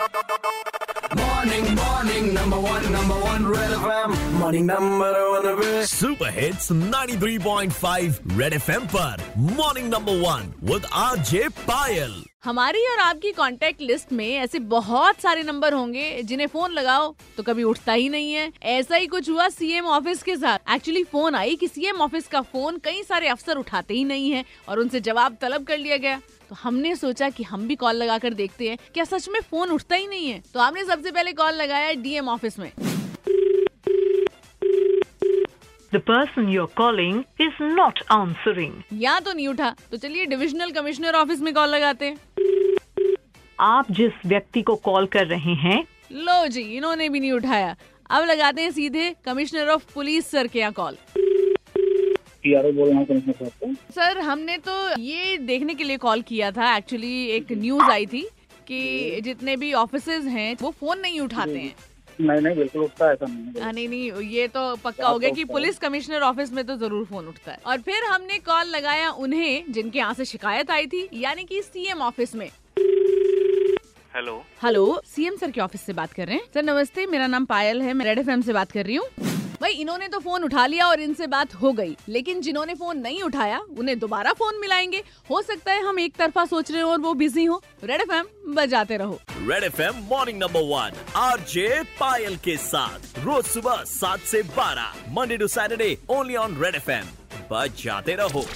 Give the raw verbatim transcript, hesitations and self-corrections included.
Morning morning number one number one Red FM morning number one super hits ninety three point five Red FM पर morning number one with RJ Payal. हमारी और आपकी contact list में ऐसे बहुत सारे number होंगे जिन्हें फोन लगाओ तो कभी उठता ही नहीं है। ऐसा ही कुछ हुआ सीएम ऑफिस के साथ। एक्चुअली फोन आई कि सीएम ऑफिस का फोन कई सारे अफसर उठाते ही नहीं है और उनसे जवाब तलब कर लिया गया। तो हमने सोचा कि हम भी कॉल लगा कर देखते हैं क्या सच में फोन उठता ही नहीं है। तो हमने सबसे पहले कॉल लगाया डीएम ऑफिस में। The person you're calling is not answering. या तो नहीं उठा तो चलिए डिविजनल कमिश्नर ऑफिस में कॉल लगाते हैं। आप जिस व्यक्ति को कॉल कर रहे हैं, लो जी इन्होंने भी नहीं उठाया। अब लगाते हैं सीधे कमिश्नर ऑफ पुलिस सर के यहाँ कॉल। बोल रहा कमिश्नर सर, हमने तो ये देखने के लिए कॉल किया था, एक्चुअली एक न्यूज आई थी कि जितने भी ऑफिसेज हैं वो फोन नहीं उठाते हैं। नहीं नहीं बिल्कुल उठता है ऐसा नहीं, नहीं नहीं ये तो पक्का हो गया कि पुलिस कमिश्नर ऑफिस में तो जरूर फोन उठता है। और फिर हमने कॉल लगाया उन्हें जिनके यहाँ से शिकायत आई थी, यानी कि सीएम ऑफिस में। हेलो हेलो सीएम सर के ऑफिस से बात कर रहे हैं। सर नमस्ते, मेरा नाम पायल है, मैं रेड एफएम से बात कर रही हूँ। भाई इन्होंने तो फोन उठा लिया और इनसे बात हो गई, लेकिन जिन्होंने फोन नहीं उठाया उन्हें दोबारा फोन मिलाएंगे। हो सकता है हम एक तरफा सोच रहे हो और वो बिजी हो। रेड एफएम बजाते रहो। Red FM morning number one RJ Payal के साथ रोज सुबह सात से बारह Monday to Saturday only on Red FM. बजाते रहो।